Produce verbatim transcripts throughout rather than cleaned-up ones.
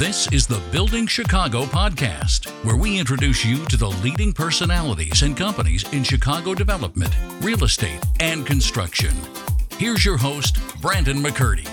This is the Building Chicago Podcast, where we introduce you to the leading personalities and companies in Chicago development, real estate, and construction. Here's your host, Brandon McCurdy.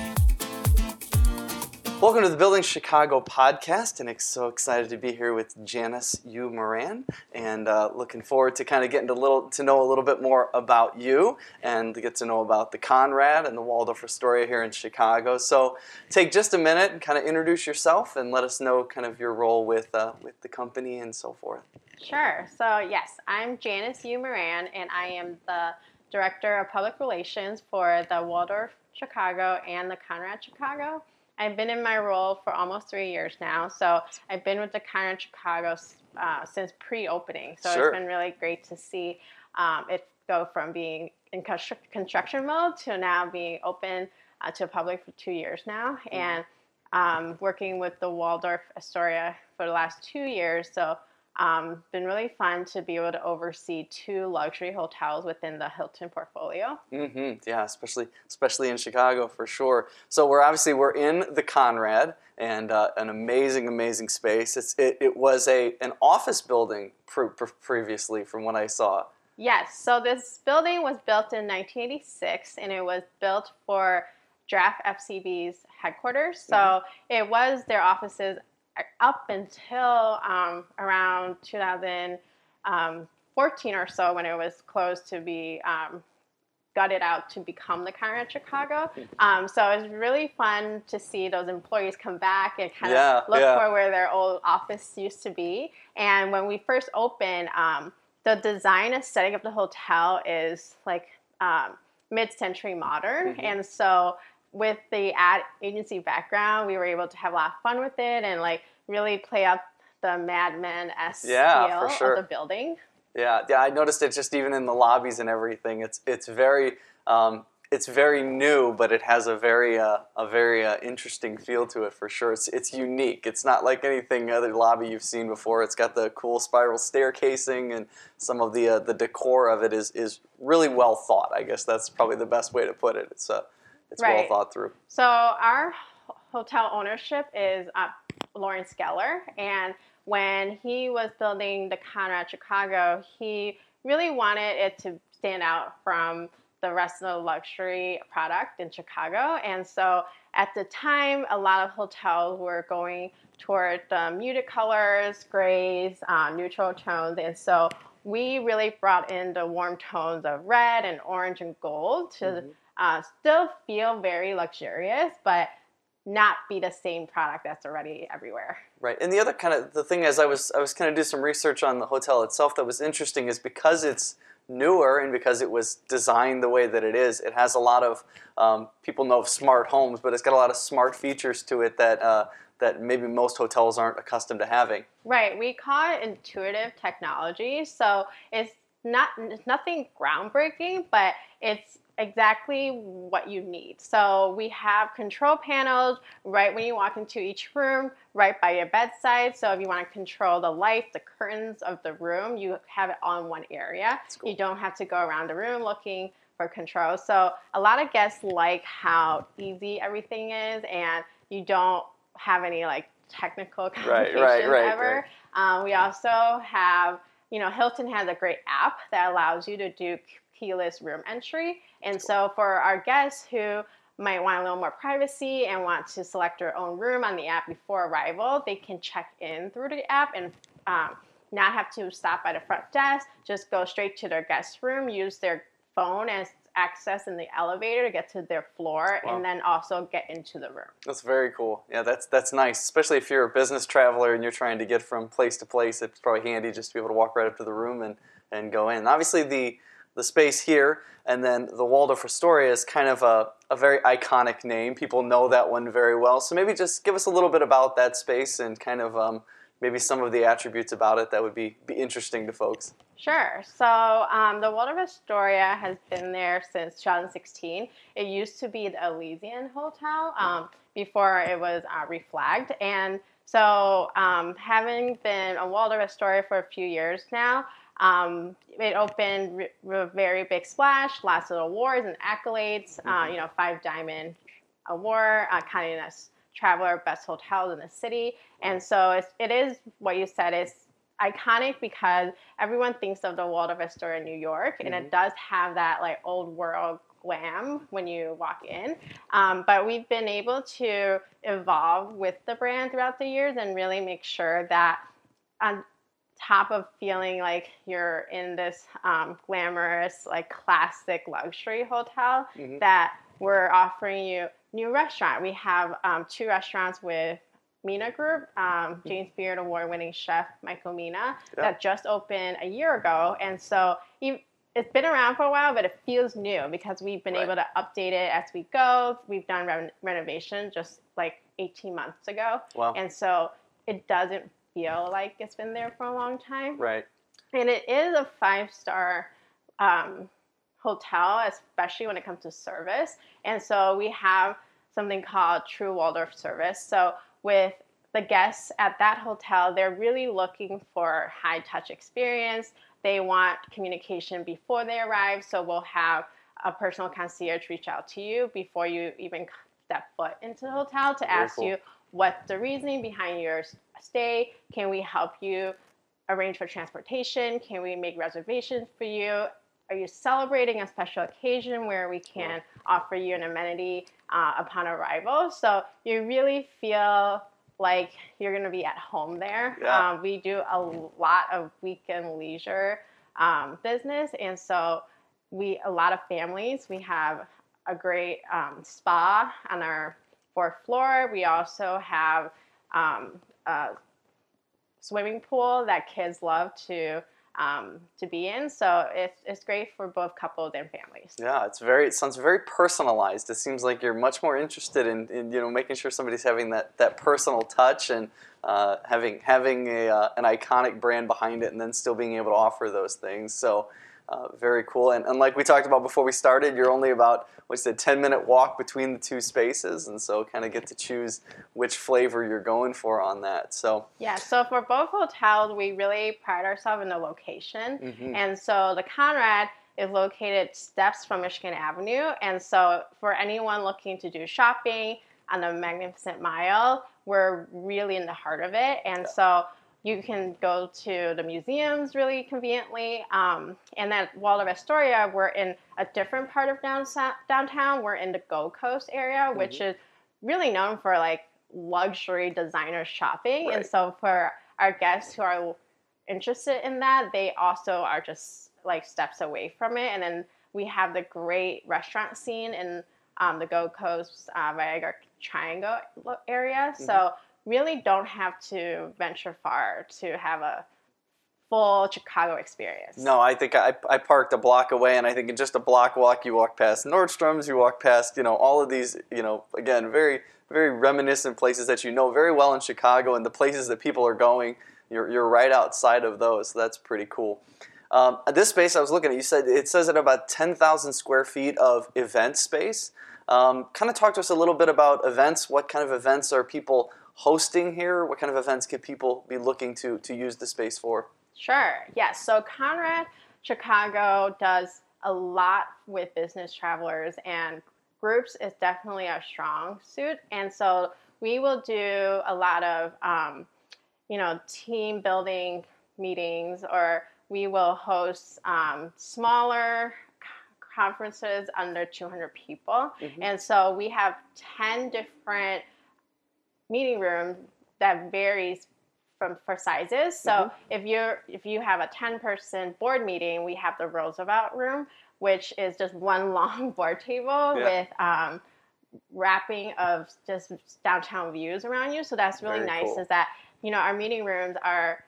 Welcome to the Building Chicago Podcast, and I'm so excited to be here with Janice U. Moran, and uh, looking forward to kind of getting to, little, to know a little bit more about you, and to get to know about the Conrad and the Waldorf Astoria here in Chicago. So take just a minute and kind of introduce yourself, and let us know kind of your role with, uh, with the company and so forth. Sure. So yes, I'm Janice U. Moran, and I am the Director of Public Relations for the Waldorf Chicago and the Conrad Chicago. I've been in my role for almost three years now, so I've been with the Kindred Chicago uh, since pre-opening, so sure. It's been really great to see um, it go from being in construction mode to now being open uh, to the public for two years now, mm-hmm. and um, working with the Waldorf Astoria for the last two years, so um been really fun to be able to oversee two luxury hotels within the Hilton portfolio. Mm-hmm. Yeah, especially especially in Chicago for sure. So we're obviously we're in the Conrad and uh, an amazing, amazing space. It's it, it was a an office building pre- pre- previously from what I saw. Yes. So this building was built in nineteen eighty-six, and it was built for Draft F C B's headquarters. So mm-hmm. it was their offices up until um, around two thousand fourteen or so, when it was closed to be um, gutted out to become the Kindred Chicago. Um, so it was really fun to see those employees come back and kind yeah, of look yeah. for where their old office used to be. And when we first opened, um, the design and setting of the hotel is like um, mid-century modern. Mm-hmm. And so with the ad agency background, we were able to have a lot of fun with it and like really play up the Mad Men-esque yeah, feel sure. of the building. Yeah, yeah, I noticed it just even in the lobbies and everything. It's it's very um, it's very new, but it has a very uh, a very uh, interesting feel to it for sure. It's it's unique. It's not like anything other lobby you've seen before. It's got the cool spiral staircasing, and some of the uh, the decor of it is is really well thought. I guess that's probably the best way to put it. It's a uh, It's right. well thought through. So our hotel ownership is uh, Lawrence Skeller. And when he was building the Conrad Chicago, he really wanted it to stand out from the rest of the luxury product in Chicago. And so at the time, a lot of hotels were going toward the muted colors, grays, uh, neutral tones. And so we really brought in the warm tones of red and orange and gold to mm-hmm. Uh, still feel very luxurious, but not be the same product that's already everywhere. Right. And the other kind of the thing is I was I was kind of do some research on the hotel itself that was interesting is because it's newer and because it was designed the way that it is, it has a lot of um, people know of smart homes, but it's got a lot of smart features to it that uh, that maybe most hotels aren't accustomed to having. Right. We call it intuitive technology. So it's not nothing groundbreaking, but it's exactly what you need. So we have control panels right when you walk into each room, right by your bedside. So if you want to control the lights, the curtains of the room, you have it all in one area. Cool. You don't have to go around the room looking for control. So a lot of guests like how easy everything is, and you don't have any like technical complications right, right, right, ever. Right. Um, we also have, you know, Hilton has a great app that allows you to do keyless room entry. And so for our guests who might want a little more privacy and want to select their own room on the app before arrival, they can check in through the app and um, not have to stop by the front desk, just go straight to their guest room, use their phone as access in the elevator to get to their floor, wow. and then also get into the room. That's very cool. Yeah, that's that's nice, especially if you're a business traveler and you're trying to get from place to place. It's probably handy just to be able to walk right up to the room and, and go in. Obviously, the the space here, and then the Waldorf Astoria is kind of a, a very iconic name. People know that one very well. So maybe just give us a little bit about that space and kind of um, maybe some of the attributes about it that would be, be interesting to folks. Sure. So um, the Waldorf Astoria has been there since two thousand sixteen. It used to be the Elysian Hotel um, before it was uh, reflagged. And so um, having been a Waldorf Astoria for a few years now, Um, it opened with re- a very big splash, lots of awards and accolades, uh, you know, five Diamond Award, uh, Condé Nast travel our best hotels in the city. And so it's, it is what you said, it's iconic because everyone thinks of the Waldorf Astoria in New York, and mm-hmm. it does have that like old world glam when you walk in. Um, but we've been able to evolve with the brand throughout the years and really make sure that on top of feeling like you're in this um, glamorous, like classic luxury hotel, mm-hmm. that we're offering you new restaurant. We have um, two restaurants with Mina Group, um, James Beard award-winning chef Michael Mina, yeah. that just opened a year ago. And so it's been around for a while, but it feels new because we've been right. able to update it as we go. We've done re- renovation just like eighteen months ago. Wow. And so it doesn't feel like it's been there for a long time. Right. And it is a five-star um, hotel, especially when it comes to service. And so we have something called True Waldorf Service. So with the guests at that hotel, they're really looking for high-touch experience. They want communication before they arrive, so we'll have a personal concierge reach out to you before you even step foot into the hotel to ask Very cool. you what's the reasoning behind your stay. Can we help you arrange for transportation? Can we make reservations for you? Are you celebrating a special occasion where we can offer you an amenity uh, upon arrival? So you really feel like you're going to be at home there. Yeah. Um, we do a lot of weekend leisure um, business. And so we, a lot of families, we have a great um, spa on our fourth floor. We also have um, a swimming pool that kids love to Um, to be in, so it's it's great for both couples and families. Yeah, it's very. It sounds very personalized. It seems like you're much more interested in, in you know making sure somebody's having that, that personal touch and uh, having having a uh, an iconic brand behind it, and then still being able to offer those things. So. Uh, very cool, and, and like we talked about before we started, you're only about what's the ten minute walk between the two spaces, and so kind of get to choose which flavor you're going for on that. So yeah, so for both hotels, we really pride ourselves in the location, mm-hmm. and so the Conrad is located steps from Michigan Avenue, and so for anyone looking to do shopping on the Magnificent Mile, we're really in the heart of it, and yeah. so. You can go to the museums really conveniently. Um, and then Waldorf Astoria, we're in a different part of downtown. We're in the Gold Coast area, mm-hmm. which is really known for like luxury designer shopping. Right. And so for our guests who are interested in that, they also are just like steps away from it. And then we have the great restaurant scene in um, the Gold Coast, uh, Viagra Triangle area. Mm-hmm. So really don't have to venture far to have a full Chicago experience. No, I think I, I parked a block away, and I think in just a block walk, you walk past Nordstrom's, you walk past, you know, all of these, you know, again, very, very reminiscent places that you know very well in Chicago, and the places that people are going, you're, you're right outside of those, so that's pretty cool. Um, this space I was looking at, you said it says it about ten thousand square feet of event space. Um, kind of talk to us a little bit about events. What kind of events are people hosting here? What kind of events could people be looking to to use the space for? Sure. Yes. So Conrad Chicago does a lot with business travelers, and groups is definitely our strong suit. And so we will do a lot of, um, you know, team building meetings, or we will host um, smaller conferences under two hundred people. Mm-hmm. And so we have ten different meeting rooms that varies from for sizes. So mm-hmm. if you're if you have a ten person board meeting, we have the Roosevelt room, which is just one long board table yeah. with um, wrapping of just downtown views around you. So that's really Very nice cool. is that, you know, our meeting rooms are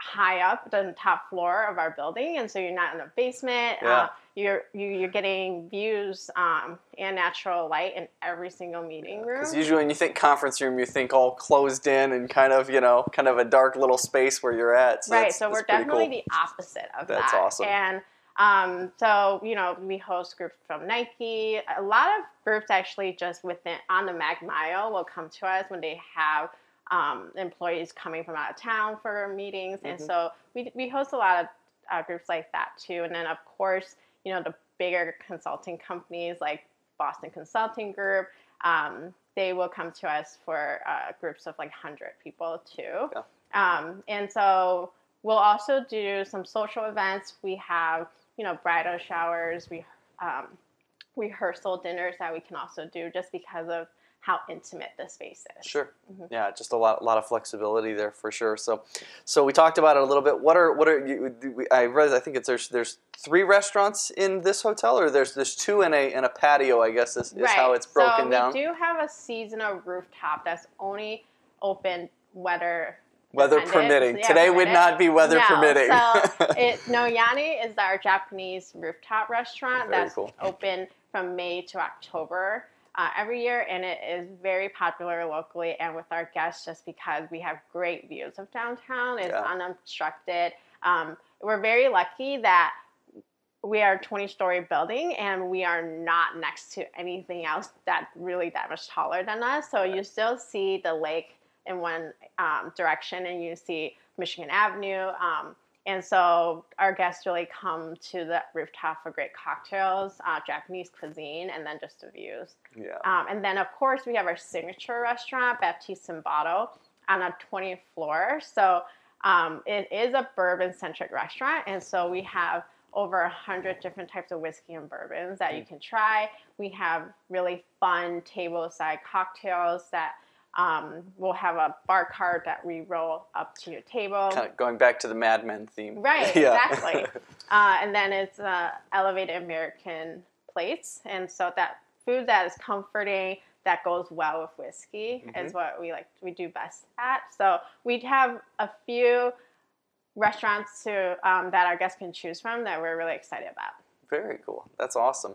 high up the top floor of our building, and so you're not in the basement. Yeah. Uh, you're you, you're getting views um, and natural light in every single meeting room. Because usually when you think conference room, you think all closed in and kind of you know kind of a dark little space where you're at. So right. That's, so we're definitely cool. the opposite of that's that. That's awesome. And um, so you know we host groups from Nike. A lot of groups actually just within on the Mag Mile will come to us when they have. Um, employees coming from out of town for meetings, and mm-hmm. so we we host a lot of uh, groups like that too. And then of course, you know, the bigger consulting companies like Boston Consulting Group, um, they will come to us for uh, groups of like one hundred people too. Yeah. Um, and so we'll also do some social events. We have, you know, bridal showers, we um, rehearsal dinners that we can also do just because of how intimate the space is. Sure. Mm-hmm. Yeah, just a lot, a lot of flexibility there for sure. So, so we talked about it a little bit. What are, what are you, I realize, I think it's, there's, there's three restaurants in this hotel, or there's, there's two in a, in a patio, I guess is, is right. how it's broken so down. So we do have a seasonal rooftop that's only open weather Weather dependent. permitting. Yeah, Today permitted. would not be weather no. permitting. So it, Noyani is our Japanese rooftop restaurant very that's cool. open from May to October. Uh, every year, and it is very popular locally and with our guests just because we have great views of downtown. It's yeah. unobstructed. Um, we're very lucky that we are a twenty-story building, and we are not next to anything else that really that much taller than us. So yeah. you still see the lake in one um, direction, and you see Michigan Avenue. Um, and so our guests really come to the rooftop for great cocktails, uh, Japanese cuisine, and then just the views. Yeah. Um, and then, of course, we have our signature restaurant, Baptiste Simbato, on a twentieth floor. So um, it is a bourbon-centric restaurant, and so we have over one hundred different types of whiskey and bourbons that mm. you can try. We have really fun table-side cocktails that Um, we'll have a bar cart that we roll up to your table. Kind of going back to the Mad Men theme. Right, yeah. exactly. uh, and then it's uh, elevated American plates. And so that food that is comforting, that goes well with whiskey, mm-hmm. is what we like. We do best at. So we have a few restaurants to, um, that our guests can choose from that we're really excited about. Very cool. That's awesome.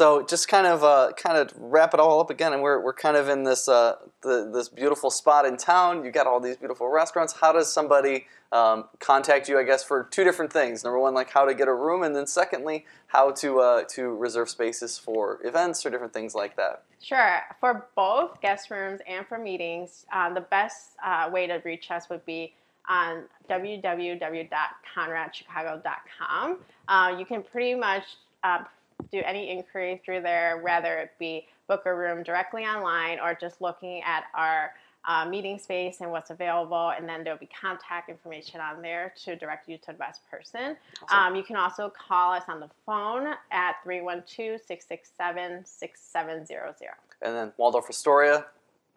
So just kind of uh, kind of wrap it all up again, and we're we're kind of in this uh, the, this beautiful spot in town. You got all these beautiful restaurants. How does somebody um, contact you? I guess for two different things. Number one, like how to get a room, and then secondly, how to uh, to reserve spaces for events or different things like that. Sure. For both guest rooms and for meetings, uh, the best uh, way to reach us would be on w w w dot conrad chicago dot com. Uh, you can pretty much uh, do any inquiry through there, whether it be book a room directly online or just looking at our uh, meeting space and what's available, and then there'll be contact information on there to direct you to the best person. Awesome. Um, you can also call us on the phone at three one two, six six seven, six seven zero zero. And then Waldorf Astoria?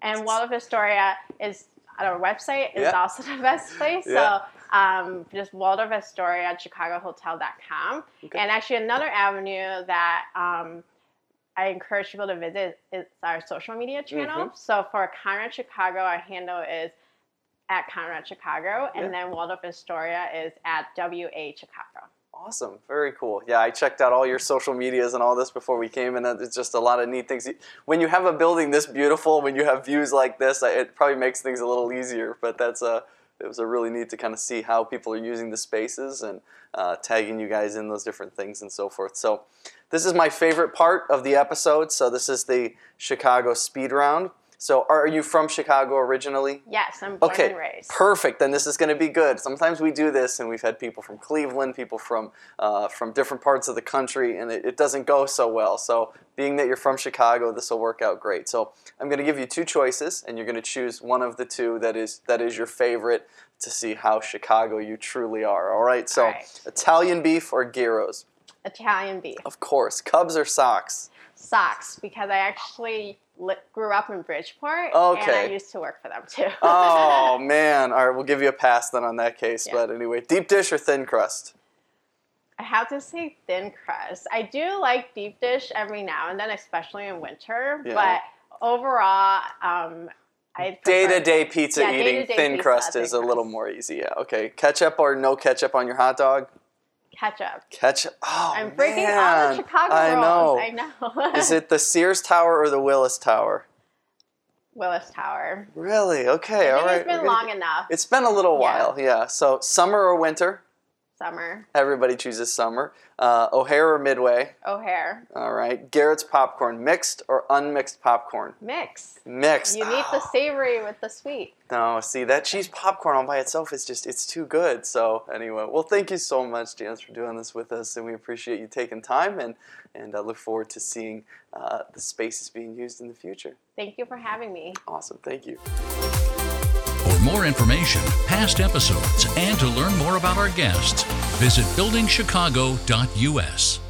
And Waldorf Astoria is our website is yeah. also the best place. Yeah. So Um, just Waldorf Astoria, chicago hotel dot com. Okay. And actually another avenue that um, I encourage people to visit is our social media channel. Mm-hmm. So for Conrad Chicago, our handle is at Conrad Chicago. And yeah. then Waldorf Astoria is at W A Chicago. Awesome. Very cool. Yeah, I checked out all your social medias and all this before we came, and it's just a lot of neat things. When you have a building this beautiful, when you have views like this, it probably makes things a little easier, but that's a... Uh, It was a really neat to kind of see how people are using the spaces and uh, tagging you guys in those different things and so forth. So this is my favorite part of the episode. So this is the Chicago Speed Round. So are you from Chicago originally? Yes, I'm born okay, and raised. Perfect. Then this is going to be good. Sometimes we do this, and we've had people from Cleveland, people from uh, from different parts of the country, and it, it doesn't go so well. So being that you're from Chicago, this will work out great. So I'm going to give you two choices, and you're going to choose one of the two that is that is your favorite to see how Chicago you truly are. All right. So all right. Italian beef or gyros? Italian beef. Of course. Cubs or Sox? Socks, because I actually li- grew up in Bridgeport, okay. and I used to work for them, too. Oh, man. All right, we'll give you a pass then on that case. Yeah. But anyway, deep dish or thin crust? I have to say thin crust. I do like deep dish every now and then, especially in winter. Yeah. But overall, um, I prefer... Day-to-day pizza yeah, eating, day-to-day thin pizza, crust is thin crust. A little more easy. Yeah, okay. Ketchup or no ketchup on your hot dog? Ketchup. Ketchup. Oh, I'm breaking man. all the Chicago I know. rules. I know. Is it the Sears Tower or the Willis Tower? Willis Tower. Really? Okay. I think all right. It's been We're long gonna... enough. It's been a little yeah. while. Yeah. So summer or winter? Summer. Everybody chooses summer. Uh, O'Hare or Midway? O'Hare. All right. Garrett's popcorn, mixed or unmixed popcorn? Mixed. Mixed. You need oh. the savory with the sweet. No, see, that cheese popcorn all by itself is just, it's too good. So anyway, well, thank you so much, Janice, for doing this with us, and we appreciate you taking time, and, and I look forward to seeing uh, the spaces being used in the future. Thank you for having me. Awesome. Thank you. For more information, past episodes, and to learn more about our guests, visit building chicago dot u s.